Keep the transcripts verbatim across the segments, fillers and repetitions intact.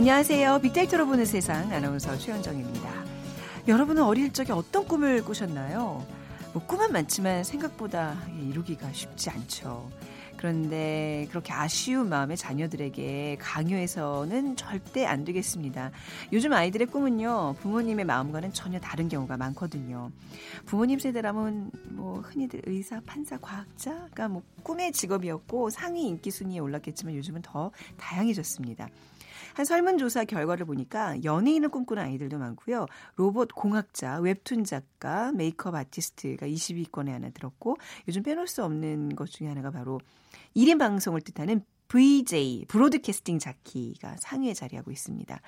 안녕하세요. 빅데이터로 보는 세상 아나운서 최현정입니다. 여러분은 어릴 적에 어떤 꿈을 꾸셨나요? 뭐 꿈은 많지만 생각보다 이루기가 쉽지 않죠. 그런데 그렇게 아쉬운 마음에 자녀들에게 강요해서는 절대 안 되겠습니다. 요즘 아이들의 꿈은요, 부모님의 마음과는 전혀 다른 경우가 많거든요. 부모님 세대라면 뭐 흔히들 의사, 판사, 과학자가 뭐 꿈의 직업이었고 상위 인기 순위에 올랐겠지만 요즘은 더 다양해졌습니다. 한 설문조사 결과를 보니까 연예인을 꿈꾸는 아이들도 많고요. 로봇 공학자, 웹툰 작가, 메이크업 아티스트가 이십 위권에 하나 들었고 요즘 빼놓을 수 없는 것 중에 하나가 바로 일 인 방송을 뜻하는 브이제이, 브로드캐스팅 자키가 상위에 자리하고 있습니다.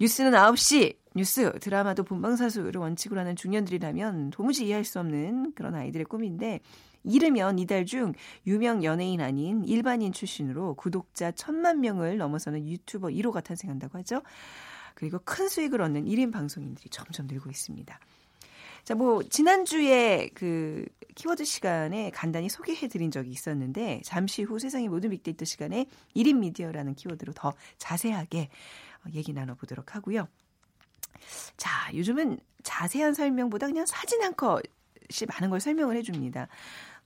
뉴스는 아홉 시 뉴스, 드라마도 본방사수를 원칙으로 하는 중년들이라면 도무지 이해할 수 없는 그런 아이들의 꿈인데 이르면 이달 중 유명 연예인 아닌 일반인 출신으로 구독자 천만 명을 넘어서는 유튜버 일 호가 탄생한다고 하죠. 그리고 큰 수익을 얻는 일 인 방송인들이 점점 늘고 있습니다. 자, 뭐 지난주에 그 키워드 시간에 간단히 소개해드린 적이 있었는데 잠시 후 세상의 모든 빅데이터 시간에 일 인 미디어라는 키워드로 더 자세하게 얘기 나눠보도록 하고요. 자, 요즘은 자세한 설명보다 그냥 사진 한 컷이 많은 걸 설명을 해줍니다.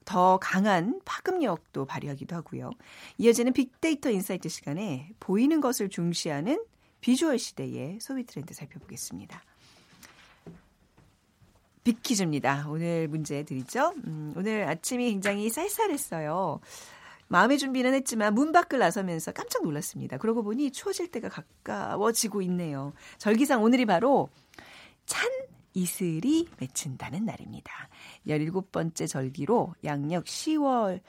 더 강한 파급력도 발휘하기도 하고요. 이어지는 빅데이터 인사이트 시간에 보이는 것을 중시하는 비주얼 시대의 소비 트렌드 살펴보겠습니다. 빅퀴즈입니다. 오늘 문제 드리죠. 음, 오늘 아침이 굉장히 쌀쌀했어요. 마음의 준비는 했지만 문 밖을 나서면서 깜짝 놀랐습니다. 그러고 보니 추워질 때가 가까워지고 있네요. 절기상 오늘이 바로 찬 이슬이 맺힌다는 날입니다. 열일곱 번째 절기로 양력 시월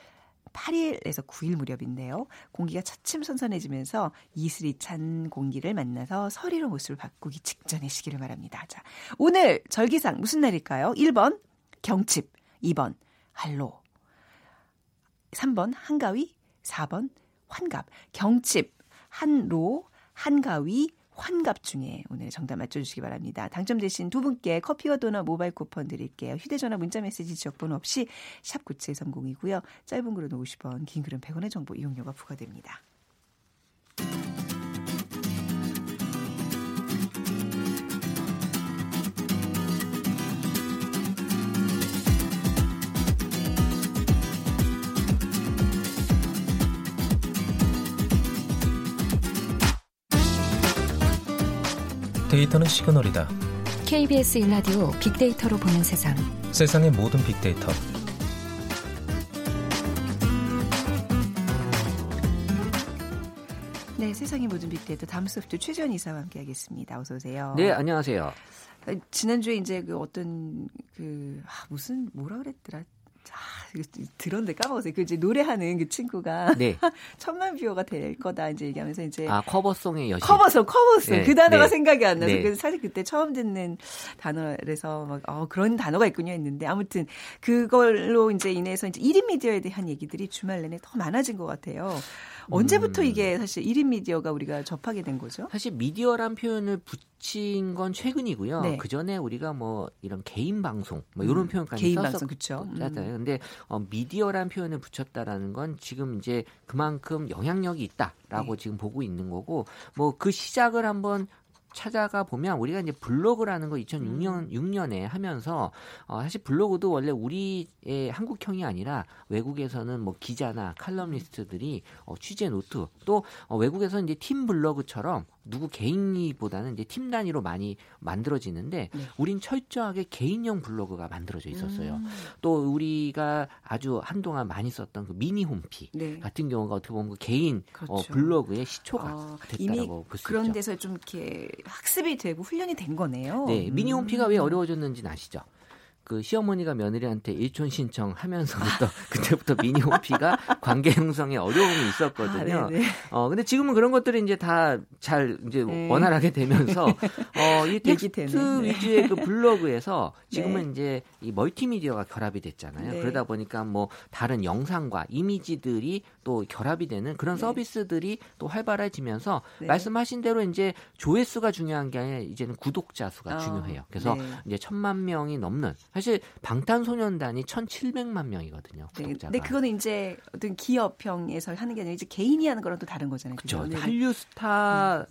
팔일에서 구일 무렵인데요. 공기가 차츰 선선해지면서 이슬이 찬 공기를 만나서 서리로 모습을 바꾸기 직전의 시기를 말합니다. 자, 오늘 절기상 무슨 날일까요? 일 번 경칩, 이 번 할로, 삼 번 한가위, 사 번 환갑. 경칩, 한로, 한가위, 환갑 중에 오늘 정답 맞춰주시기 바랍니다. 당첨되신 두 분께 커피와 도넛 모바일 쿠폰 드릴게요. 휴대전화, 문자메시지, 지역번호 없이 샵 구칠삼공이고요. 짧은 글은 오십 원, 긴 글은 백 원의 정보 이용료가 부과됩니다. 데이터는 시그널이다. 케이비에스 일 라디오 빅데이터로 보는 세상. 세상의 모든 빅데이터. 네, 세상의 모든 빅데이터 다음소프트 최재원 이사와 함께하겠습니다. 어서 오세요. 네, 안녕하세요. 지난주에 이제 그 어떤 그 아, 무슨 뭐라 그랬더라. 자, 들었는데 까먹었어요. 그 이제 노래하는 그 친구가 네. 천만 뷰어가 될 거다 이제 얘기하면서 이제 아 커버송의 여신 커버송 커버송 네. 그 단어가 네. 생각이 안 나서 네. 그래서 사실 그때 처음 듣는 단어라서 막 어, 그런 단어가 있군요 했는데 아무튼 그걸로 이제 인해서 이제 일 인 미디어에 대한 얘기들이 주말 내내 더 많아진 것 같아요. 언제부터 음. 이게 사실 일 인 미디어가 우리가 접하게 된 거죠? 사실 미디어란 표현을 붙인 건 최근이고요. 네. 그 전에 우리가 뭐 이런 개인 방송 뭐 이런 음. 표현까지 개인 방송 그렇죠. 근데 어, 미디어란 표현을 붙였다라는 건 지금 이제 그만큼 영향력이 있다라고 네. 지금 보고 있는 거고 뭐 그 시작을 한번 찾아가 보면 우리가 이제 블로그라는 거 이천육년 하면서 어, 사실 블로그도 원래 우리의 한국형이 아니라 외국에서는 뭐 기자나 칼럼니스트들이 어, 취재 노트 또 어, 외국에서는 이제 팀 블로그처럼 누구 개인이보다는 이제 팀 단위로 많이 만들어지는데 네. 우린 철저하게 개인형 블로그가 만들어져 있었어요. 음. 또 우리가 아주 한동안 많이 썼던 그 미니 홈피 네. 같은 경우가 어떻게 보면 그 개인 그렇죠. 어, 블로그의 시초가 어, 됐다고 볼 수 있죠. 그런 데서 좀 이렇게 학습이 되고 훈련이 된 거네요. 네, 미니 홈피가 음. 왜 어려워졌는지는 아시죠? 그 시어머니가 며느리한테 일촌 신청하면서부터 그때부터 미니 홈피가 관계 형성에 어려움이 있었거든요. 아, 어 근데 지금은 그런 것들이 이제 다 잘 이제 네. 원활하게 되면서 어 이 텍스트 위주의 그 블로그에서 지금은 네. 이제 이 멀티미디어가 결합이 됐잖아요. 네. 그러다 보니까 뭐 다른 영상과 이미지들이 또 결합이 되는 그런 네. 서비스들이 또 활발해지면서 네. 말씀하신 대로 이제 조회수가 중요한 게 아니라 이제는 구독자 수가 어, 중요해요. 그래서 네. 이제 천만 명이 넘는 사실 방탄소년단이 천칠백만 명이거든요. 구독자가. 네, 근데 그거는 이제 어떤 기업형에서 하는 게 아니라 이제 개인이 하는 거랑 또 다른 거잖아요. 그렇죠. 한류 스타 음.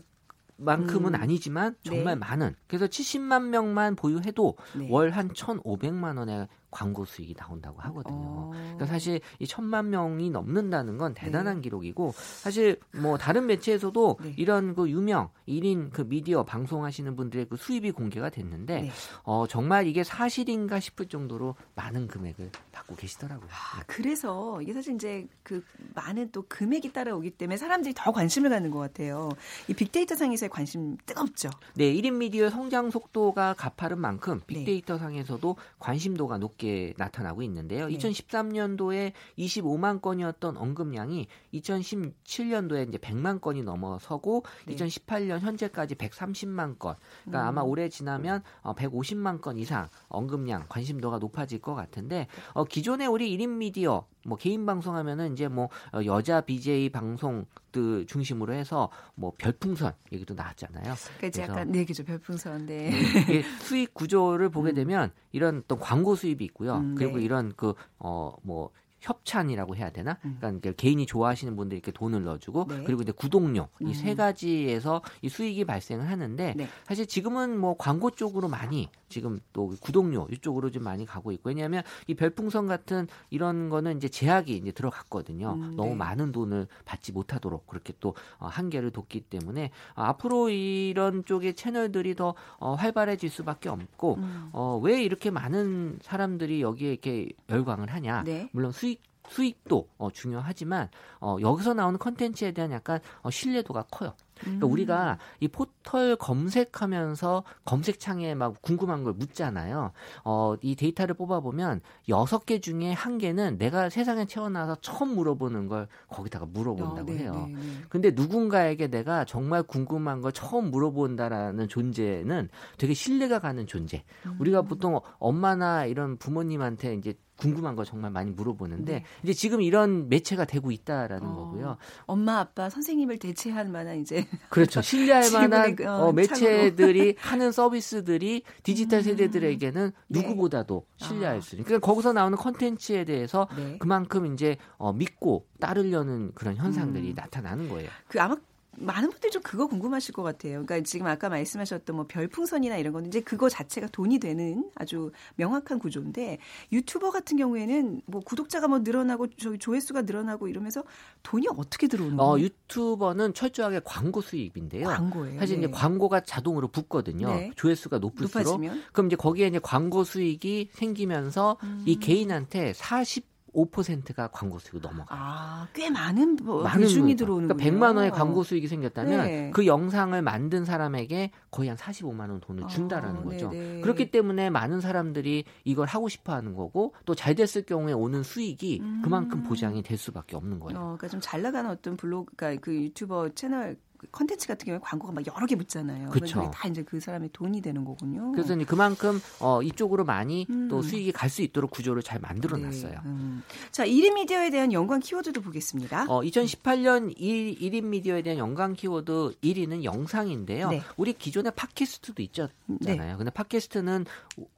만큼은 음. 아니지만 정말 네. 많은. 그래서 칠십만 명만 보유해도 네. 월 한 천오백만 원의 광고 수익이 나온다고 하거든요. 어. 그러니까 사실 이 천만 명이 넘는다는 건 대단한 네. 기록이고, 사실 뭐 다른 매체에서도 네. 이런 그 유명 일 인 그 미디어 방송하시는 분들의 그 수입이 공개가 됐는데 네. 어, 정말 이게 사실인가 싶을 정도로 많은 금액을 받고 계시더라고요. 아, 그래서 이게 사실 이제 그 많은 또 금액이 따라오기 때문에 사람들이 더 관심을 갖는 것 같아요. 이 빅데이터 상에서의 관심 뜨겁죠. 네, 일 인 미디어 성장 속도가 가파른 만큼 빅데이터 네. 상에서도 관심도가 높게 나타나고 있는데요. 네. 이천십삼 년도에 이십오만 건이었던 언급량이 이천십칠 년도에 이제 백만 건이 넘어서고 네. 이천십팔 년 현재까지 백삼십만 건. 그러니까 음. 아마 올해 지나면 백오십만 건 이상 언급량, 관심도가 높아질 것 같은데, 어, 기존에 우리 일 인 미디어 뭐 개인 방송하면은 이제 뭐 여자 비제이 방송들 중심으로 해서 뭐 별풍선 얘기도 나왔잖아요. 그래서 약간 네, 그죠, 별풍선. 네. 네. 수익 구조를 보게 음. 되면 이런 또 광고 수입이 있고요. 음, 그리고 네. 이런 그 어 뭐 협찬이라고 해야 되나? 그러니까 음. 개인이 좋아하시는 분들 이렇게 돈을 넣어주고 네. 그리고 이제 구독료 음. 이 세 가지에서 이 수익이 발생을 하는데 네. 사실 지금은 뭐 광고 쪽으로 많이 지금 또 구독료 이쪽으로 좀 많이 가고 있고, 왜냐하면 이 별풍선 같은 이런 거는 이제 제약이 이제 들어갔거든요. 음, 네. 너무 많은 돈을 받지 못하도록 그렇게 또 한계를 뒀기 때문에 앞으로 이런 쪽의 채널들이 더 활발해질 수밖에 없고 음. 어, 왜 이렇게 많은 사람들이 여기에 이렇게 열광을 하냐? 네. 물론 수익 수익도 어, 중요하지만 어, 여기서 나오는 컨텐츠에 대한 약간 어, 신뢰도가 커요. 그러니까 음. 우리가 이 포털 검색하면서 검색창에 막 궁금한 걸 묻잖아요. 어, 이 데이터를 뽑아보면 여섯 개 중에 한 개는 내가 세상에 태어나서 처음 물어보는 걸 거기다가 물어본다고 어, 해요. 근데 누군가에게 내가 정말 궁금한 걸 처음 물어본다라는 존재는 되게 신뢰가 가는 존재. 음. 우리가 보통 엄마나 이런 부모님한테 이제 궁금한 거 정말 많이 물어보는데 네. 이제 지금 이런 매체가 되고 있다라는 어, 거고요. 엄마, 아빠, 선생님을 대체할 만한 이제 그렇죠. 신뢰할 만한 어, 매체들이 하는 서비스들이 디지털 음, 세대들에게는 네. 누구보다도 신뢰할 아. 수 있는. 그러니까 거기서 나오는 콘텐츠에 대해서 네. 그만큼 이제 어, 믿고 따르려는 그런 현상들이 음. 나타나는 거예요. 그 아마 많은 분들이 좀 그거 궁금하실 것 같아요. 그러니까 지금 아까 말씀하셨던 뭐 별풍선이나 이런 건 이제 그거 자체가 돈이 되는 아주 명확한 구조인데, 유튜버 같은 경우에는 뭐 구독자가 뭐 늘어나고 저기 조회수가 늘어나고 이러면서 돈이 어떻게 들어오는 거예요? 어, 유튜버는 철저하게 광고 수입인데요. 광고예요. 사실 네. 이제 광고가 자동으로 붙거든요. 네. 조회수가 높을수록 높아지면? 그럼 이제 거기에 이제 광고 수익이 생기면서 음. 이 개인한테 사십 오 퍼센트가 광고 수익이 넘어가요. 아, 꽤 많은 비중이 들어오는 거예요. 그러니까 백만 원의 광고 수익이 생겼다면 네. 그 영상을 만든 사람에게 거의 한 사십오만 원 돈을 준다라는 아, 거죠. 네네. 그렇기 때문에 많은 사람들이 이걸 하고 싶어하는 거고, 또 잘 됐을 경우에 오는 수익이 음. 그만큼 보장이 될 수밖에 없는 거예요. 어, 그러니까 좀 잘 나가는 어떤 블로그, 그러니까 그 유튜버 채널 콘텐츠 같은 경우에 광고가 막 여러 개 붙잖아요. 그렇죠. 그게 다 이제 그 사람의 돈이 되는 거군요. 그래서 이제 그만큼 어, 이쪽으로 많이 음. 또 수익이 갈 수 있도록 구조를 잘 만들어놨어요. 네. 음. 자, 일 인 미디어에 대한 연관 키워드도 보겠습니다. 어, 이천십팔 년 일, 1인 미디어에 대한 연관 키워드 일 위는 영상인데요. 네. 우리 기존에 팟캐스트도 있잖아요. 네. 근데 팟캐스트는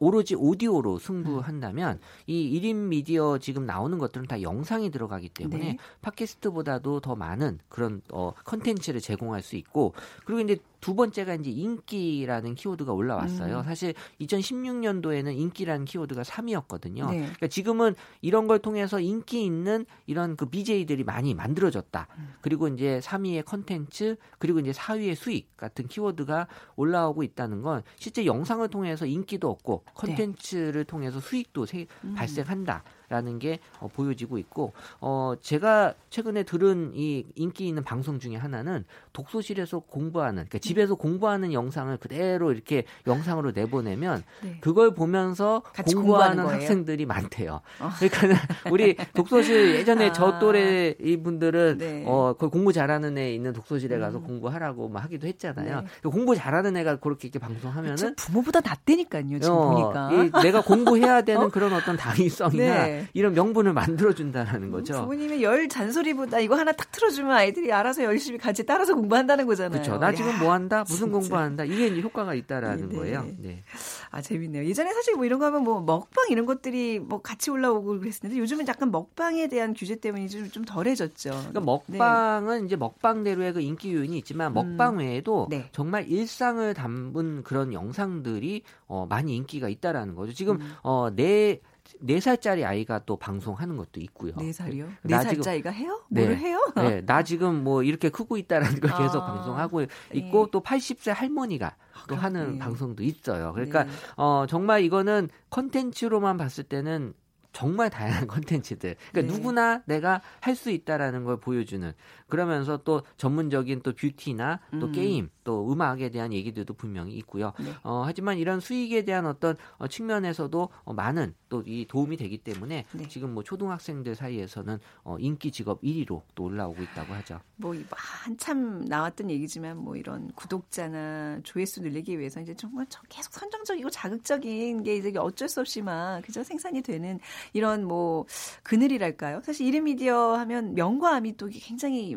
오로지 오디오로 승부한다면 이 일 인 미디어 지금 나오는 것들은 다 영상이 들어가기 때문에 네. 팟캐스트보다도 더 많은 그런 어, 컨텐츠를 제공하는 할 수 있고, 그리고 이제 두 번째가 이제 인기라는 키워드가 올라왔어요. 음. 사실 이천십육 년도에는 인기라는 키워드가 삼 위였거든요. 네. 그러니까 지금은 이런 걸 통해서 인기 있는 이런 그 비제이들이 많이 만들어졌다. 음. 그리고 이제 삼 위의 컨텐츠, 그리고 이제 사 위의 수익 같은 키워드가 올라오고 있다는 건 실제 영상을 통해서 인기도 얻고 컨텐츠를 네. 통해서 수익도 세, 음. 발생한다. 라는 게 어, 보여지고 있고, 어, 제가 최근에 들은 이 인기 있는 방송 중에 하나는 독서실에서 공부하는, 그러니까 집에서 네. 공부하는 영상을 그대로 이렇게 영상으로 내보내면 네. 그걸 보면서 공부하는 학생들이 많대요. 어. 그러니까 우리 독서실 예전에 아. 저 또래 이 분들은 네. 어, 그 공부 잘하는 애 있는 독서실에 가서 음. 공부하라고 막 하기도 했잖아요. 네. 공부 잘하는 애가 그렇게 이렇게 방송하면은 부모보다 낫대니까요. 지금 어, 보니까 이, 내가 공부해야 되는 어? 그런 어떤 당위성이나 네. 네. 이런 명분을 만들어준다는 거죠. 부모님의 열 잔소리보다 이거 하나 탁 틀어주면 아이들이 알아서 열심히 같이 따라서 공부한다는 거잖아요. 그렇죠. 나 지금 뭐 한다? 무슨 진짜. 공부한다? 이게 이제 효과가 있다라는 네. 거예요. 네. 아, 재밌네요. 예전에 사실 뭐 이런 거 하면 뭐 먹방 이런 것들이 뭐 같이 올라오고 그랬었는데 요즘은 약간 먹방에 대한 규제 때문에 좀, 좀 덜해졌죠. 그러니까 먹방은 네. 이제 먹방대로의 그 인기 요인이 있지만 먹방 외에도 음. 네. 정말 일상을 담은 그런 영상들이 어, 많이 인기가 있다라는 거죠. 지금 음. 어, 내 네 살짜리 아이가 또 방송하는 것도 있고요. 네 살이요? 네 살짜리가 해요? 네, 뭐를 해요? 네, 나 지금 뭐 이렇게 크고 있다라는 걸 계속 아, 방송하고 있고 네. 또 팔십 세 할머니가 또 아, 하는 네. 방송도 있어요. 그러니까 네. 어, 정말 이거는 컨텐츠로만 봤을 때는 정말 다양한 컨텐츠들. 그러니까 네. 누구나 내가 할 수 있다라는 걸 보여주는. 그러면서 또 전문적인 또 뷰티나 또 음. 게임, 또 음악에 대한 얘기들도 분명히 있고요. 네. 어, 하지만 이런 수익에 대한 어떤 어, 측면에서도 어, 많은 또 이 도움이 되기 때문에 네. 지금 뭐 초등학생들 사이에서는 어, 인기 직업 일 위로 또 올라오고 있다고 하죠. 뭐 한참 나왔던 얘기지만 뭐 이런 구독자나 조회수 늘리기 위해서 이제 정말 계속 선정적이고 자극적인 게 이제 어쩔 수 없이 막 그저 생산이 되는. 이런 뭐 그늘이랄까요? 사실 일 인 미디어 하면 명과 암이 또 굉장히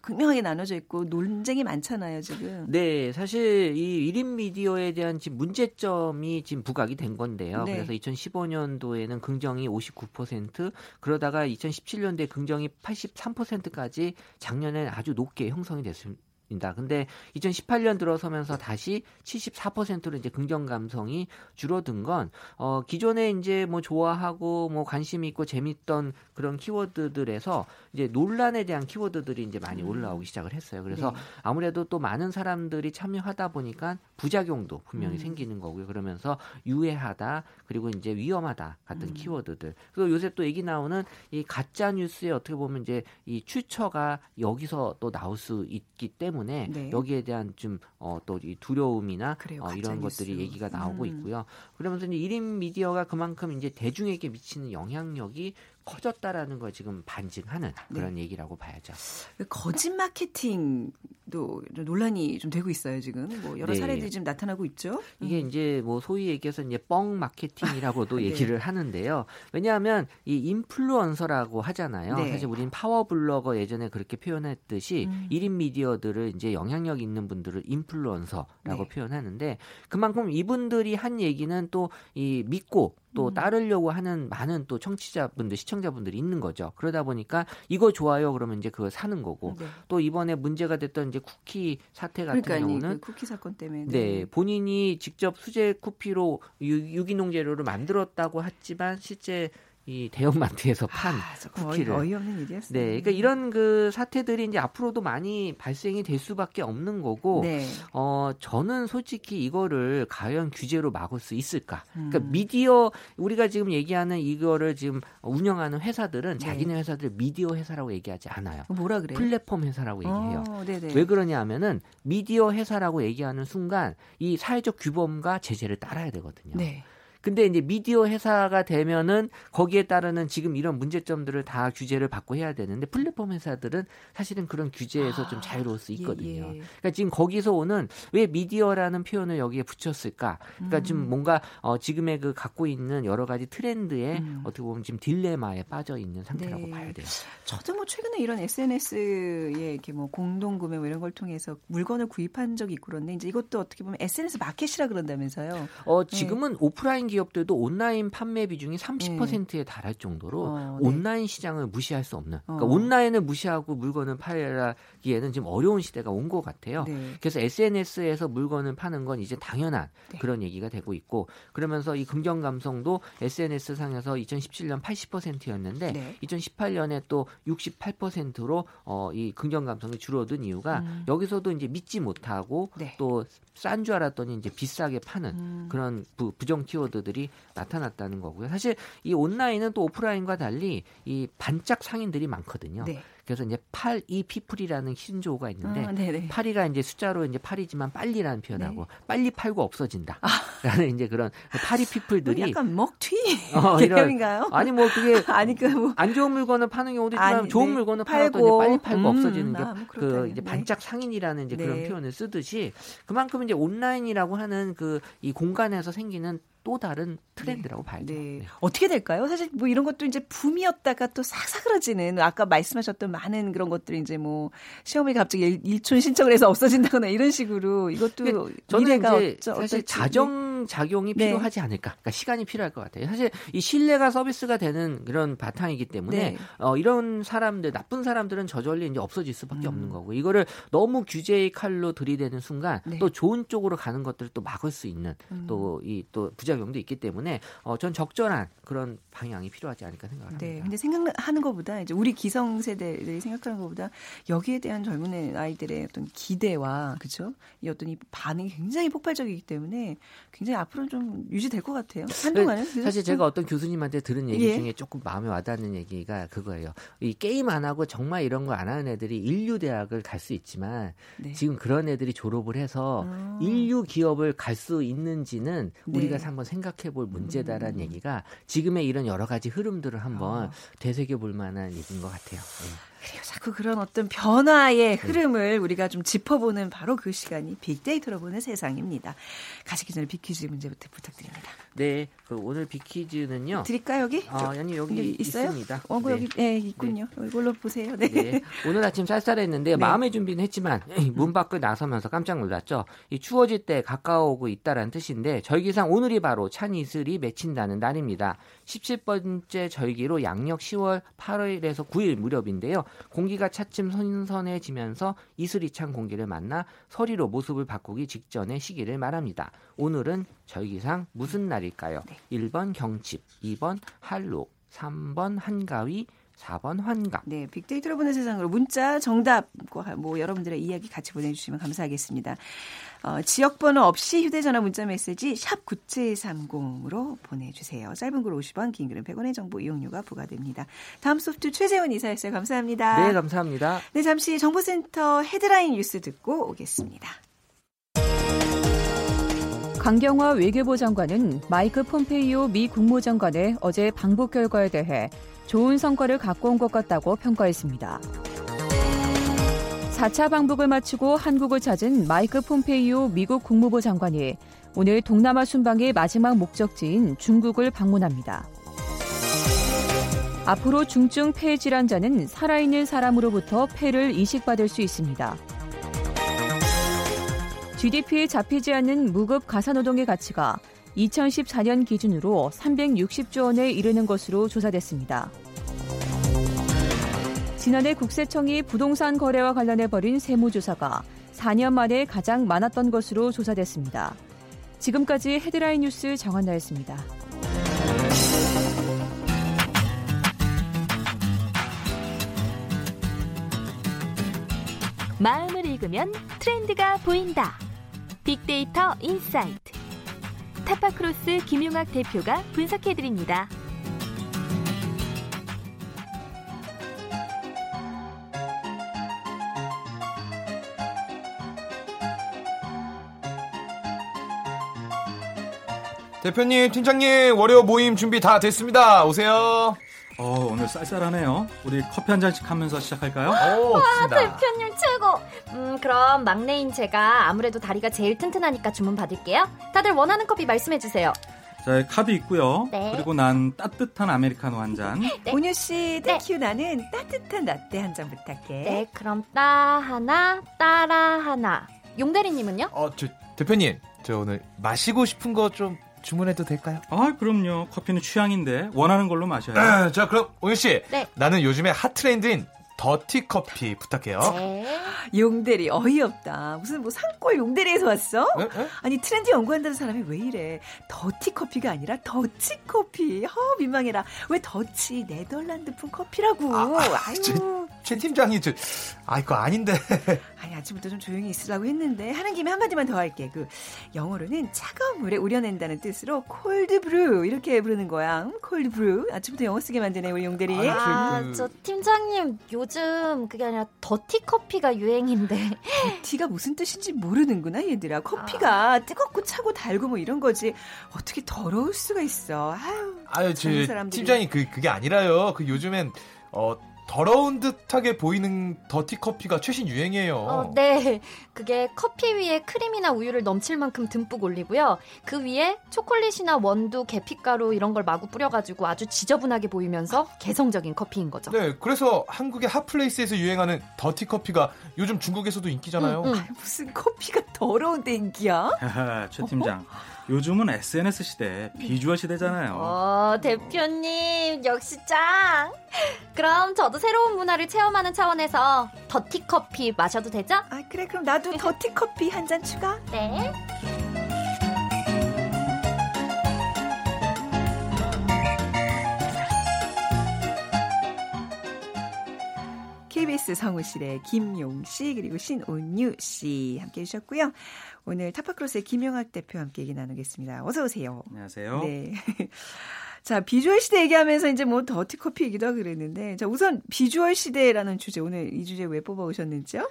극명하게 나눠져 있고 논쟁이 많잖아요, 지금. 네, 사실 이 일 인 미디어에 대한 지금 문제점이 지금 부각이 된 건데요. 네. 그래서 이천십오 년도에는 긍정이 오십구 퍼센트, 그러다가 이천십칠 년도에 긍정이 팔십삼 퍼센트까지 작년에 아주 높게 형성이 됐습니다. 근데 이천십팔 년 들어서면서 다시 칠십사 퍼센트로 이제 긍정 감성이 줄어든 건 어, 기존에 이제 뭐 좋아하고 뭐 관심 있고 재밌던 그런 키워드들에서 이제 논란에 대한 키워드들이 이제 많이 올라오기 시작을 했어요. 그래서 네. 아무래도 또 많은 사람들이 참여하다 보니까 부작용도 분명히 음. 생기는 거고요. 그러면서 유해하다 그리고 이제 위험하다 같은 음. 키워드들. 그리고 요새 또 얘기 나오는 이 가짜 뉴스에 어떻게 보면 이제 이 출처가 여기서 또 나올 수 있기 때문에. 네. 여기에 대한 좀 어, 또 이 두려움이나 그래요, 어, 이런 뉴스. 것들이 얘기가 나오고 음. 있고요. 그러면서 이제 일 인 미디어가 그만큼 이제 대중에게 미치는 영향력이 커졌다라는 걸 지금 반증하는 그런 네. 얘기라고 봐야죠. 거짓 마케팅도 논란이 좀 되고 있어요. 지금 뭐 여러 네. 사례들이 지금 나타나고 있죠. 이게 음. 이제 뭐 소위 얘기해서 이제 뻥 마케팅이라고도 네. 얘기를 하는데요. 왜냐하면 이 인플루언서라고 하잖아요. 네. 사실 우리는 파워블로거 예전에 그렇게 표현했듯이 음. 일 인 미디어들을 이제 영향력 있는 분들을 인플루언서라고 네. 표현하는데 그만큼 이분들이 한 얘기는 또 이 믿고 또 따르려고 하는 많은 또 청취자분들, 시청자분들이 있는 거죠. 그러다 보니까 이거 좋아요 그러면 이제 그걸 사는 거고 네. 또 이번에 문제가 됐던 이제 쿠키 사태 같은 그러니까 경우는 그 쿠키 사건 때문에 네. 네 본인이 직접 수제 쿠키로 유, 유기농 재료를 만들었다고 했지만 실제 이 대형마트에서 판 아, 쿠키를 어이, 어이없는 일이었어요. 네, 그러니까 이런 그 사태들이 이제 앞으로도 많이 발생이 될 수밖에 없는 거고, 네. 어 저는 솔직히 이거를 과연 규제로 막을 수 있을까? 음. 그러니까 미디어 우리가 지금 얘기하는 이거를 지금 운영하는 회사들은 네. 자기네 회사들 미디어 회사라고 얘기하지 않아요. 뭐라 그래요? 플랫폼 회사라고 얘기해요. 어, 왜 그러냐면은 미디어 회사라고 얘기하는 순간 이 사회적 규범과 제재를 따라야 되거든요. 네. 근데 이제 미디어 회사가 되면은 거기에 따르는 지금 이런 문제점들을 다 규제를 받고 해야 되는데 플랫폼 회사들은 사실은 그런 규제에서 아, 좀 자유로울 수 있거든요. 예, 예. 그러니까 지금 거기서 오는 왜 미디어라는 표현을 여기에 붙였을까? 그러니까 음. 지금 뭔가 어, 지금의 그 갖고 있는 여러 가지 트렌드에 음. 어떻게 보면 지금 딜레마에 빠져 있는 상태라고 네. 봐야 돼요. 저도 뭐 최근에 이런 에스엔에스에 이렇게 뭐 공동구매 뭐 이런 걸 통해서 물건을 구입한 적이 있고 그런데 이제 이것도 어떻게 보면 에스엔에스 마켓이라 그런다면서요? 어 지금은 네. 오프라인 기업들도 온라인 판매 비중이 삼십 퍼센트에 달할 정도로 어, 네. 온라인 시장을 무시할 수 없는 그러니까 어. 온라인을 무시하고 물건을 팔기에는 지금 어려운 시대가 온 것 같아요. 네. 그래서 에스엔에스에서 물건을 파는 건 이제 당연한 네. 그런 얘기가 되고 있고 그러면서 이 긍정 감성도 에스엔에스 상에서 이천십칠 년 팔십 퍼센트였는데 네. 이천십팔 년에 또 육십팔 퍼센트로 어, 이 긍정 감성이 줄어든 이유가 음. 여기서도 이제 믿지 못하고 네. 또 싼 줄 알았더니 이제 비싸게 파는 음. 그런 부, 부정 키워드 들이 나타났다는 거고요. 사실 이 온라인은 또 오프라인과 달리 이 반짝 상인들이 많거든요. 네. 그래서 이제 팔이 피플이라는 신조어가 있는데 아, 팔이가 이제 숫자로 이제 팔이지만 빨리라는 표현하고 네. 빨리 팔고 없어진다라는 아. 이제 그런 팔이 피플들이 약간 먹튀 어, 개념인가요? 아니 뭐 그게 아니 그 뭐 안 좋은 물건을 파는 경우도 있지만 아니, 좋은 네. 물건을 팔고 빨리 팔고 음, 없어지는 게 그 이제 반짝 상인이라는 이제 네. 그런 표현을 쓰듯이 그만큼 이제 온라인이라고 하는 그 이 공간에서 생기는 또 다른 트렌드라고 네. 봐야죠. 네. 네. 어떻게 될까요? 사실 뭐 이런 것도 이제 붐이었다가 또 싹 사그라지는 아까 말씀하셨던 많은 그런 것들이 이제 뭐 시험이 갑자기 일촌 신청을 해서 없어진다거나 이런 식으로 이것도 미래가 어쩌, 사실 자정 작용이 네. 필요하지 않을까. 그러니까 시간이 필요할 것 같아요. 사실 이 신뢰가 서비스가 되는 그런 바탕이기 때문에 네. 어, 이런 사람들 나쁜 사람들은 저절로 이제 없어질 수밖에 음. 없는 거고 이거를 너무 규제의 칼로 들이대는 순간 네. 또 좋은 쪽으로 가는 것들을 또 막을 수 있는 음. 또 이 또 부작용도 있기 때문에 어, 전 적절한 그런 방향이 필요하지 않을까 생각합니다. 네, 근데 생각하는 것보다 이제 우리 기성 세대들이 생각하는 것보다 여기에 대한 젊은 아이들의 어떤 기대와 그죠? 이 어떤 이 반응이 굉장히 폭발적이기 때문에 굉장히 앞으로 좀 유지될 것 같아요. 한동안은 네, 사실 제가 어떤 교수님한테 들은 얘기 예. 중에 조금 마음에 와닿는 얘기가 그거예요. 이 게임 안 하고 정말 이런 거 안 하는 애들이 인류 대학을 갈 수 있지만 네. 지금 그런 애들이 졸업을 해서 아. 인류 기업을 갈 수 있는지는 네. 우리가 한번 생각해볼 문제다라는 음. 얘기가 지금의 이런 여러 가지 흐름들을 한번 아. 되새겨볼 만한 얘기인 것 같아요. 네. 그래요. 자꾸 그런 어떤 변화의 흐름을 네. 우리가 좀 짚어보는 바로 그 시간이 빅데이터로 보는 세상입니다. 가시기 전에 빅퀴즈 문제부터 부탁드립니다. 네. 그 오늘 빅퀴즈는요. 드릴까요? 여기? 아, 아니 여기, 여기 있어요? 있습니다. 어, 네. 여기 네, 있군요. 네. 이걸로 보세요. 네. 네. 오늘 아침 쌀쌀했는데 네. 마음의 준비는 했지만 문 밖을 나서면서 깜짝 놀랐죠. 이 추워질 때 가까워오고 있다라는 뜻인데 절기상 오늘이 바로 찬 이슬이 맺힌다는 날입니다. 열일곱 번째 절기로 양력 시월 팔일에서 구일 무렵인데요. 공기가 차츰 선선해지면서 이슬이 찬 공기를 만나 서리로 모습을 바꾸기 직전의 시기를 말합니다. 오늘은 절기상 무슨 날일까요? 네. 일 번 경칩, 이 번 한록, 삼 번 한가위, 사 번 환갑. 네, 빅데이터로 보는 세상으로 문자 정답과 뭐 여러분들의 이야기 같이 보내주시면 감사하겠습니다. 어, 지역번호 없이 휴대전화 문자 메시지 샵 구칠삼공으로 보내주세요. 짧은 글 오십 원, 긴 글은 백 원의 정보 이용료가 부과됩니다. 다음 소프트 최재원 이사였어요. 감사합니다. 네, 감사합니다. 네, 잠시 정보센터 헤드라인 뉴스 듣고 오겠습니다. 강경화 외교부 장관은 마이크 폼페이오 미 국무장관의 어제 방북 결과에 대해 좋은 성과를 갖고 온 것 같다고 평가했습니다. 사 차 방북을 마치고 한국을 찾은 마이크 폼페이오 미국 국무부 장관이 오늘 동남아 순방의 마지막 목적지인 중국을 방문합니다. 앞으로 중증 폐 질환자는 살아있는 사람으로부터 폐를 이식받을 수 있습니다. 지디피에 잡히지 않는 무급 가사노동의 가치가 이천십사 년 기준으로 삼백육십조 원에 이르는 것으로 조사됐습니다. 지난해 국세청이 부동산 거래와 관련해 벌인 세무조사가 사 년 만에 가장 많았던 것으로 조사됐습니다. 지금까지 헤드라인 뉴스 정한나였습니다. 마음을 읽으면 트렌드가 보인다. 빅데이터 인사이트. 타파크로스 김용학 대표가 분석해드립니다. 대표님, 팀장님, 월요 모임 준비 다 됐습니다. 오세요. 어, 오늘 쌀쌀하네요. 우리 커피 한 잔씩 하면서 시작할까요? 오, 와, 대표님 최고. 음, 그럼 막내인 제가 아무래도 다리가 제일 튼튼하니까 주문 받을게요. 다들 원하는 커피 말씀해 주세요. 자, 카드 있고요. 네. 그리고 난 따뜻한 아메리카노 한 잔. 네. 오뉴 씨, 땡큐. 네. 나는 따뜻한 라떼 한 잔 부탁해. 네, 그럼 따 하나, 따라 하나. 용대리님은요? 어, 저, 대표님, 저 오늘 마시고 싶은 거 좀 주문해도 될까요? 아, 그럼요. 커피는 취향인데 원하는 걸로 마셔야 돼요. 자, 그럼 오윤씨. 네. 나는 요즘에 핫 트렌드인 더티커피 부탁해요. 네. 용대리 어이없다. 무슨 뭐 산골 용대리에서 왔어? 에? 에? 아니 트렌드 연구한다는 사람이 왜 이래. 더티커피가 아니라 더치커피. 허, 민망해라. 왜 더치 네덜란드풍 커피라고. 아, 아, 아유. 제, 최 팀장이 저, 아 이거 아닌데. 아니 아침부터 좀 조용히 있으라고 했는데 하는 김에 한마디만 더 할게. 그 영어로는 차가운 물에 우려낸다는 뜻으로 콜드브루 이렇게 부르는 거야. 콜드브루. 아침부터 영어 쓰게 만드네 우리 용대리. 아, 저 팀장님 요 요즘 그게 아니라 더티커피가 유행인데 더티가 무슨 뜻인지 모르는구나 얘들아. 커피가 아. 뜨겁고 차고 달고 뭐 이런 거지 어떻게 더러울 수가 있어. 아유, 아유 제, 팀장님 그, 그게 아니라요. 그 요즘엔 어 더러운 듯하게 보이는 더티커피가 최신 유행이에요. 어, 네. 그게 커피 위에 크림이나 우유를 넘칠 만큼 듬뿍 올리고요. 그 위에 초콜릿이나 원두, 계피가루 이런 걸 마구 뿌려가지고 아주 지저분하게 보이면서 개성적인 커피인 거죠. 네. 그래서 한국의 핫플레이스에서 유행하는 더티커피가 요즘 중국에서도 인기잖아요. 응, 응. 무슨 커피가 더러운데 인기야? 최 팀장. 요즘은 에스엔에스 시대, 비주얼 시대잖아요. 어, 대표님 역시 짱. 그럼 저도 새로운 문화를 체험하는 차원에서 더티커피 마셔도 되죠? 아, 그래, 그럼 나도 더티커피 한 잔 추가. 네. 케이비에스 성우실의 김용 씨 그리고 신온유 씨 함께해 주셨고요. 오늘 타파크로스의 김용학 대표와 함께 얘기 나누겠습니다. 어서 오세요. 안녕하세요. 네. 자, 비주얼 시대 얘기하면서 이제 뭐 더티커피 얘기도 하고 그랬는데, 자, 우선 비주얼 시대라는 주제, 오늘 이 주제 왜 뽑아 오셨는지요?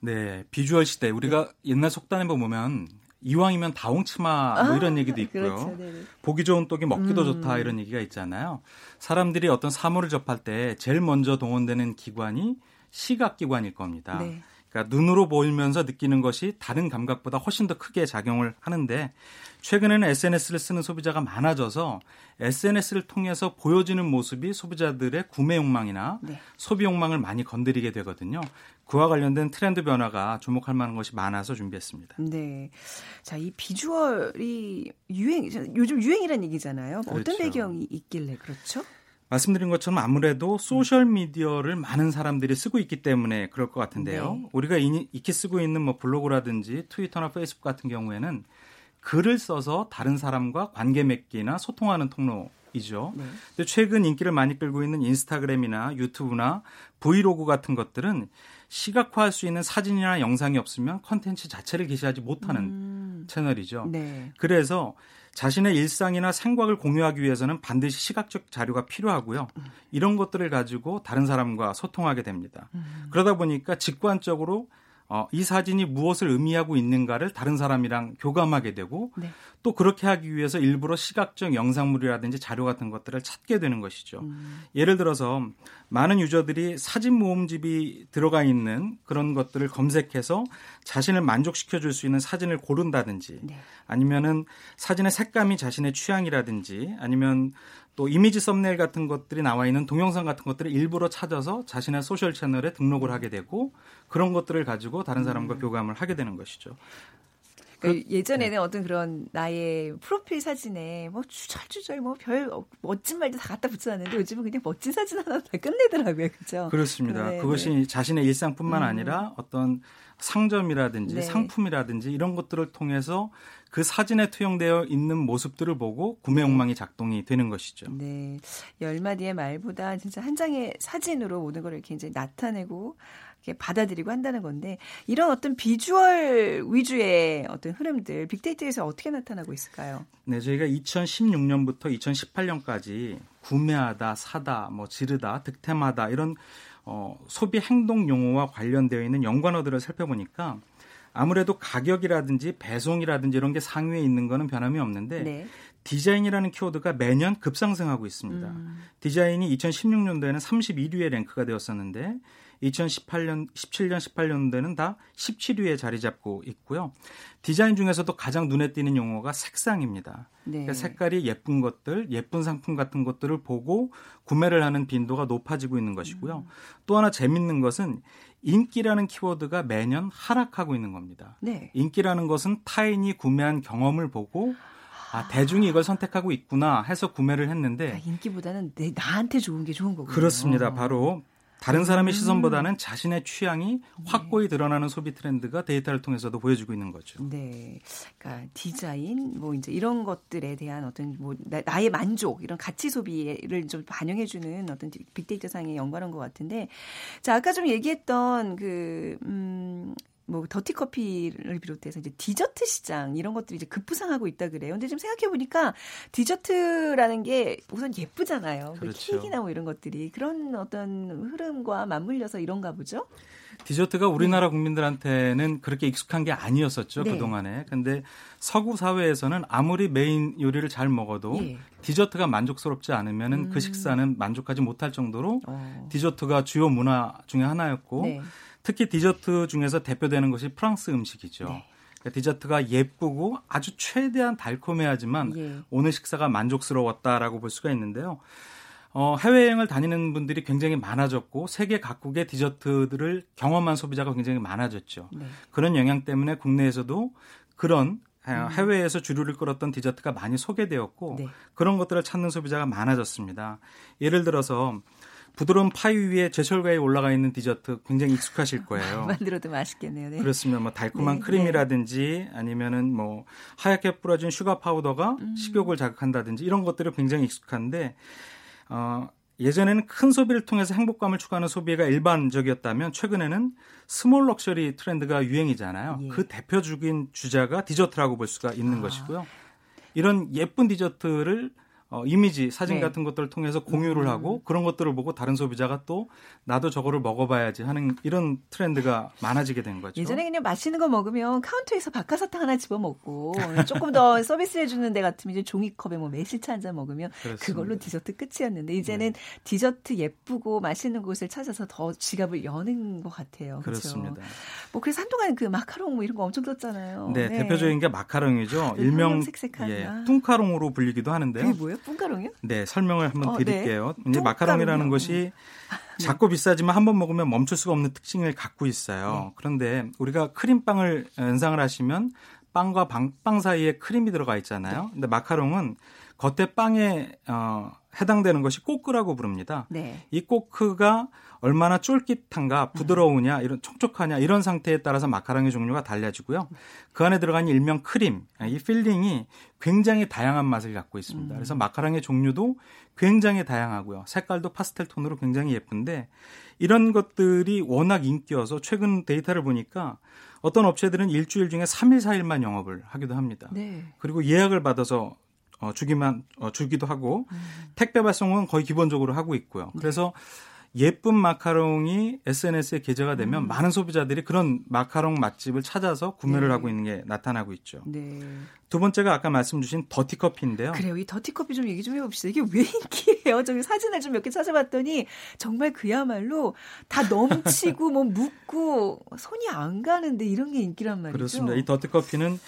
네, 비주얼 시대. 우리가 네. 옛날 속담에 보면 이왕이면 다홍치마 뭐 이런 얘기도 있고요. 그렇죠, 보기 좋은 떡이 먹기도 음. 좋다 이런 얘기가 있잖아요. 사람들이 어떤 사물을 접할 때 제일 먼저 동원되는 기관이 시각기관일 겁니다. 네. 그러니까 눈으로 보이면서 느끼는 것이 다른 감각보다 훨씬 더 크게 작용을 하는데, 최근에는 에스엔에스를 쓰는 소비자가 많아져서 에스엔에스를 통해서 보여지는 모습이 소비자들의 구매 욕망이나 네. 소비 욕망을 많이 건드리게 되거든요. 그와 관련된 트렌드 변화가 주목할 만한 것이 많아서 준비했습니다. 네, 자, 이 비주얼이 유행, 요즘 유행이라는 얘기잖아요. 그렇죠. 어떤 배경이 있길래 그렇죠? 말씀드린 것처럼 아무래도 소셜미디어를 많은 사람들이 쓰고 있기 때문에 그럴 것 같은데요. 네. 우리가 익히 쓰고 있는 뭐 블로그라든지 트위터나 페이스북 같은 경우에는 글을 써서 다른 사람과 관계 맺기나 소통하는 통로이죠. 네. 근데 최근 인기를 많이 끌고 있는 인스타그램이나 유튜브나 브이로그 같은 것들은 시각화할 수 있는 사진이나 영상이 없으면 콘텐츠 자체를 게시하지 못하는 음. 채널이죠. 네. 그래서 자신의 일상이나 생각을 공유하기 위해서는 반드시 시각적 자료가 필요하고요. 이런 것들을 가지고 다른 사람과 소통하게 됩니다. 음. 그러다 보니까 직관적으로 어, 이 사진이 무엇을 의미하고 있는가를 다른 사람이랑 교감하게 되고 네. 또 그렇게 하기 위해서 일부러 시각적 영상물이라든지 자료 같은 것들을 찾게 되는 것이죠. 음. 예를 들어서 많은 유저들이 사진 모음집이 들어가 있는 그런 것들을 검색해서 자신을 만족시켜줄 수 있는 사진을 고른다든지 네. 아니면은 사진의 색감이 자신의 취향이라든지 아니면 또 이미지 썸네일 같은 것들이 나와 있는 동영상 같은 것들을 일부러 찾아서 자신의 소셜 채널에 등록을 하게 되고 그런 것들을 가지고 다른 사람과 음. 교감을 하게 되는 것이죠. 그러니까 예전에는 네. 어떤 그런 나의 프로필 사진에 뭐 주절주절 뭐 별 멋진 말도 다 갖다 붙여놨는데 요즘은 그냥 멋진 사진 하나 다 끝내더라고요. 그렇죠? 그렇습니다. 네, 그것이 네. 자신의 일상뿐만 아니라 어떤 상점이라든지 네. 상품이라든지 이런 것들을 통해서 그 사진에 투영되어 있는 모습들을 보고 구매 욕망이 작동이 되는 것이죠. 네. 열 마디의 말보다 진짜 한 장의 사진으로 모든 걸 이렇게 이제 나타내고 받아들이고 한다는 건데, 이런 어떤 비주얼 위주의 어떤 흐름들 빅데이터에서 어떻게 나타나고 있을까요? 네, 저희가 이천십육 년부터 이천십팔 년까지 구매하다, 사다, 뭐 지르다, 득템하다 이런 어, 소비 행동 용어와 관련되어 있는 연관어들을 살펴보니까 아무래도 가격이라든지 배송이라든지 이런 게 상위에 있는 거는 변함이 없는데 네. 디자인이라는 키워드가 매년 급상승하고 있습니다. 음. 디자인이 이천십육 년도에는 삼십일 위에 랭크가 되었었는데 이천십팔 년, 십칠 년, 십팔 년도에는 다 십칠 위에 자리 잡고 있고요. 디자인 중에서도 가장 눈에 띄는 용어가 색상입니다. 네. 그러니까 색깔이 예쁜 것들, 예쁜 상품 같은 것들을 보고 구매를 하는 빈도가 높아지고 있는 것이고요. 음. 또 하나 재밌는 것은 인기라는 키워드가 매년 하락하고 있는 겁니다. 네. 인기라는 것은 타인이 구매한 경험을 보고 아, 대중이 이걸 선택하고 있구나 해서 구매를 했는데, 아, 인기보다는 내, 나한테 좋은 게 좋은 거군요. 그렇습니다. 바로 다른 사람의 음. 시선보다는 자신의 취향이 확고히 드러나는 소비 트렌드가 데이터를 통해서도 보여주고 있는 거죠. 네, 그러니까 디자인, 뭐 이제 이런 것들에 대한 어떤 뭐 나, 나의 만족 이런 가치 소비를 좀 반영해주는 어떤 빅데이터 상의 연관인 것 같은데, 자, 아까 좀 얘기했던 그 음, 뭐 더티커피를 비롯해서 이제 디저트 시장 이런 것들이 이제 급부상하고 있다 그래요. 근데 지금 생각해 보니까 디저트라는 게 우선 예쁘잖아요. 그렇죠. 케이크나 뭐 이런 것들이 그런 어떤 흐름과 맞물려서 이런가 보죠. 디저트가 우리나라 국민들한테는 그렇게 익숙한 게 아니었었죠. 네. 그동안에. 근데 서구 사회에서는 아무리 메인 요리를 잘 먹어도 예. 디저트가 만족스럽지 않으면 음. 그 식사는 만족하지 못할 정도로 어. 디저트가 주요 문화 중에 하나였고 네. 특히 디저트 중에서 대표되는 것이 프랑스 음식이죠. 네. 그러니까 디저트가 예쁘고 아주 최대한 달콤해야지만 예. 오늘 식사가 만족스러웠다라고 볼 수가 있는데요. 어, 해외여행을 다니는 분들이 굉장히 많아졌고 세계 각국의 디저트들을 경험한 소비자가 굉장히 많아졌죠. 네. 그런 영향 때문에 국내에서도 그런 음. 해외에서 주류를 끌었던 디저트가 많이 소개되었고 네. 그런 것들을 찾는 소비자가 많아졌습니다. 예를 들어서 부드러운 파이 위에 제철과에 올라가 있는 디저트 굉장히 익숙하실 거예요. 만들어도 맛있겠네요. 네. 그렇습니다. 뭐 달콤한 네, 크림이라든지 네. 아니면은 뭐 하얗게 뿌려진 슈가 파우더가 음. 식욕을 자극한다든지 이런 것들이 굉장히 익숙한데 어, 예전에는 큰 소비를 통해서 행복감을 추구하는 소비가 일반적이었다면 최근에는 스몰 럭셔리 트렌드가 유행이잖아요. 예. 그 대표적인 주자가 디저트라고 볼 수가 있는 아. 것이고요. 이런 예쁜 디저트를 어, 이미지, 사진 네. 같은 것들을 통해서 공유를 음. 하고 그런 것들을 보고 다른 소비자가 또 나도 저거를 먹어봐야지 하는 이런 트렌드가 많아지게 된 거죠. 예전에 그냥 맛있는 거 먹으면 카운터에서 박하사탕 하나 집어먹고 조금 더 서비스 해주는 데 같으면 이제 종이컵에 뭐 매실차 한 잔 먹으면 그렇습니다. 그걸로 디저트 끝이었는데 이제는 네. 디저트 예쁘고 맛있는 곳을 찾아서 더 지갑을 여는 것 같아요. 그렇죠? 그렇습니다. 뭐 그래서 한동안 그 마카롱 뭐 이런 거 엄청 떴잖아요. 네, 네. 대표적인 게 마카롱이죠. 일명 예, 뚱카롱으로 불리기도 하는데요. 그게 뭐예요? 뚱카롱이요? 네, 설명을 한번 어, 드릴게요. 네. 이제 마카롱이라는 것이 작고 비싸지만 한번 먹으면 멈출 수가 없는 특징을 갖고 있어요. 네. 그런데 우리가 크림빵을 연상을 하시면 빵과 빵, 빵 사이에 크림이 들어가 있잖아요. 네. 근데 마카롱은 겉에 빵에 어, 해당되는 것이 꼬끄라고 부릅니다. 네. 이 꼬끄가 얼마나 쫄깃한가, 부드러우냐, 이런 촉촉하냐 이런 상태에 따라서 마카롱의 종류가 달라지고요. 그 안에 들어가는 일명 크림, 이 필링이 굉장히 다양한 맛을 갖고 있습니다. 그래서 마카롱의 종류도 굉장히 다양하고요. 색깔도 파스텔 톤으로 굉장히 예쁜데 이런 것들이 워낙 인기여서 최근 데이터를 보니까 어떤 업체들은 일주일 중에 삼 일, 사 일만 영업을 하기도 합니다. 네. 그리고 예약을 받아서 어, 주기만 어, 주기도 하고 음. 택배 발송은 거의 기본적으로 하고 있고요. 그래서 네. 예쁜 마카롱이 에스엔에스에 게재가 되면 음. 많은 소비자들이 그런 마카롱 맛집을 찾아서 구매를 네. 하고 있는 게 나타나고 있죠. 네. 두 번째가 아까 말씀 주신 더티커피인데요. 그래요. 이 더티커피 좀 얘기 좀 해봅시다. 이게 왜 인기예요? 저기 사진을 좀 몇 개 찾아봤더니 정말 그야말로 다 넘치고 뭐 묻고 손이 안 가는데 이런 게 인기란 말이죠. 그렇습니다. 이 더티커피는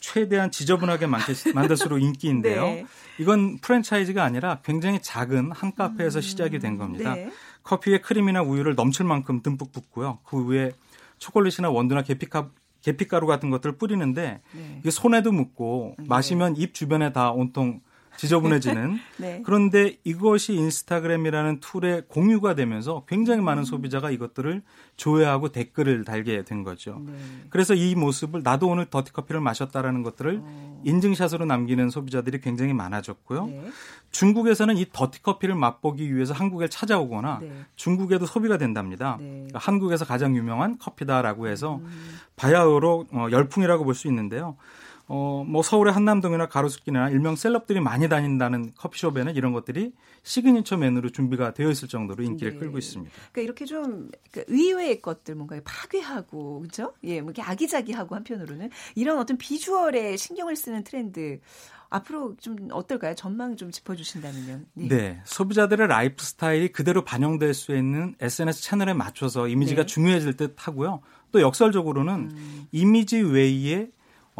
최대한 지저분하게 만들수록 인기인데요. 네. 이건 프랜차이즈가 아니라 굉장히 작은 한 카페에서 음, 시작이 된 겁니다. 네. 커피에 크림이나 우유를 넘칠 만큼 듬뿍 붓고요. 그 위에 초콜릿이나 원두나 계피가, 계피가루 같은 것들을 뿌리는데 네. 이게 손에도 묻고 네. 마시면 입 주변에 다 온통 지저분해지는 네. 그런데 이것이 인스타그램이라는 툴에 공유가 되면서 굉장히 많은 소비자가 이것들을 조회하고 댓글을 달게 된 거죠. 네. 그래서 이 모습을 나도 오늘 더티커피를 마셨다라는 것들을 오. 인증샷으로 남기는 소비자들이 굉장히 많아졌고요. 네. 중국에서는 이 더티커피를 맛보기 위해서 한국에 찾아오거나 네. 중국에도 소비가 된답니다. 네. 그러니까 한국에서 가장 유명한 커피다라고 해서 음. 바야흐로 열풍이라고 볼 수 있는데요. 어, 뭐 서울의 한남동이나 가로수길이나 일명 셀럽들이 많이 다닌다는 커피숍에는 이런 것들이 시그니처 메뉴로 준비가 되어 있을 정도로 인기를 네. 끌고 있습니다. 그러니까 이렇게 좀 의외의 것들 뭔가 파괴하고 그렇죠? 예, 뭐 이렇게 아기자기하고 한편으로는 이런 어떤 비주얼에 신경을 쓰는 트렌드 앞으로 좀 어떨까요? 전망 좀 짚어주신다면요. 예. 네, 소비자들의 라이프 스타일이 그대로 반영될 수 있는 에스엔에스 채널에 맞춰서 이미지가 네. 중요해질 듯하고요. 또 역설적으로는 음. 이미지 외에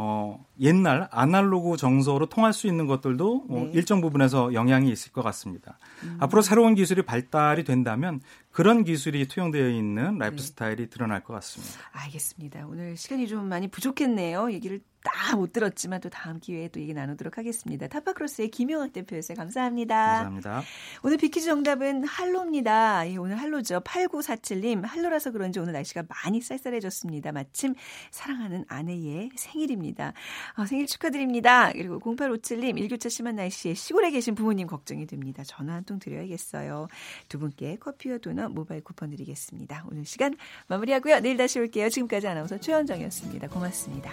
어, 옛날 아날로그 정서로 통할 수 있는 것들도 네. 어, 일정 부분에서 영향이 있을 것 같습니다. 음. 앞으로 새로운 기술이 발달이 된다면 그런 기술이 투영되어 있는 라이프 네. 스타일이 드러날 것 같습니다. 알겠습니다. 오늘 시간이 좀 많이 부족했네요. 얘기를 다 못 들었지만 또 다음 기회에 또 얘기 나누도록 하겠습니다. 타파크로스의 김용학 대표였어요. 감사합니다. 감사합니다. 오늘 비키즈 정답은 할로입니다. 예, 오늘 할로죠. 팔구사칠님 할로라서 그런지 오늘 날씨가 많이 쌀쌀해졌습니다. 마침 사랑하는 아내의 생일입니다. 어, 생일 축하드립니다. 그리고 공팔오칠님 일교차 심한 날씨에 시골에 계신 부모님 걱정이 됩니다. 전화 한 통 드려야겠어요. 두 분께 커피와 도넛 모바일 쿠폰 드리겠습니다. 오늘 시간 마무리하고요. 내일 다시 올게요. 지금까지 아나운서 최현정이었습니다. 고맙습니다.